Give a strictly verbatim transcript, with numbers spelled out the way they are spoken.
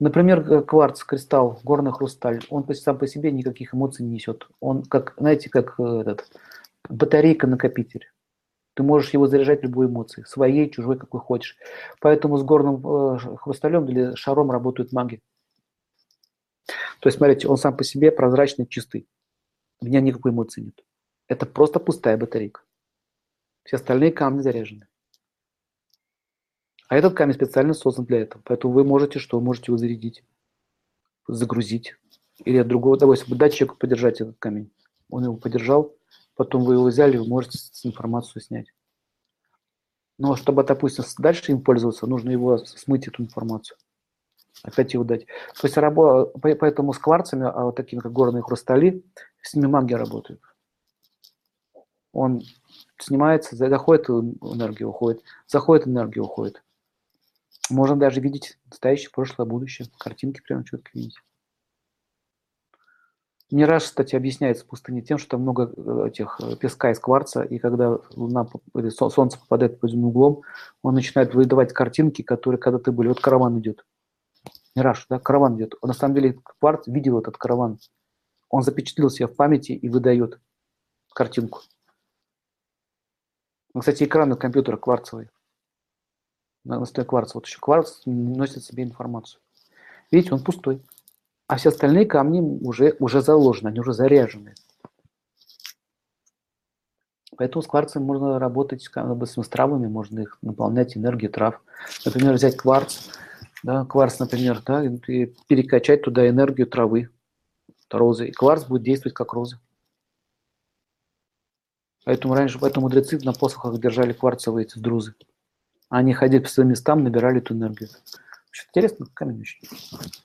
Например, кварц, кристалл, горный хрусталь, он сам по себе никаких эмоций не несет. Он, как, знаете, как этот, батарейка-накопитель. Ты можешь его заряжать любой эмоцией, своей, чужой, какой хочешь. Поэтому с горным хрусталем или шаром работают маги. То есть, смотрите, он сам по себе прозрачный, чистый. У меня никакой эмоции нет. Это просто пустая батарейка. Все остальные камни заряжены. А этот камень специально создан для этого. Поэтому вы можете что? Можете его зарядить, загрузить. Или от другого удовольствия. Дать человеку подержать этот камень. Он его подержал, потом вы его взяли, вы можете информацию снять. Но чтобы, допустим, дальше им пользоваться, нужно его смыть, эту информацию. Опять его дать. То есть рабо... поэтому с кварцами, а вот такими как горные хрустали, с ними маги работают. Он снимается, заходит энергия, уходит, заходит энергия, уходит. Можно даже видеть настоящее, прошлое, будущее. Картинки прямо четко видеть. Не раз, кстати, объясняется пустыня тем, что там много этих песка из кварца, и когда луна, или солнце попадает под углом, он начинает выдавать картинки, которые когда-то были. Вот караван идет. Мираж, да, караван идет. На самом деле кварц видел этот караван. Он запечатлел себя в памяти и выдает картинку. Кстати, экран у компьютера кварцевый. Настой кварц. Вот еще кварц носит в себе информацию. Видите, он пустой. А все остальные камни уже, уже заложены, они уже заряжены. Поэтому с кварцем можно работать, допустим, с травами, можно их наполнять энергией трав. Например, взять кварц, да, кварц, например, да, и перекачать туда энергию травы, розы. И кварц будет действовать как роза. Поэтому раньше поэтому мудрецы на посохах держали кварцевые эти друзы. Они ходили по своим местам, набирали эту энергию. Вообще интересно, камень очень.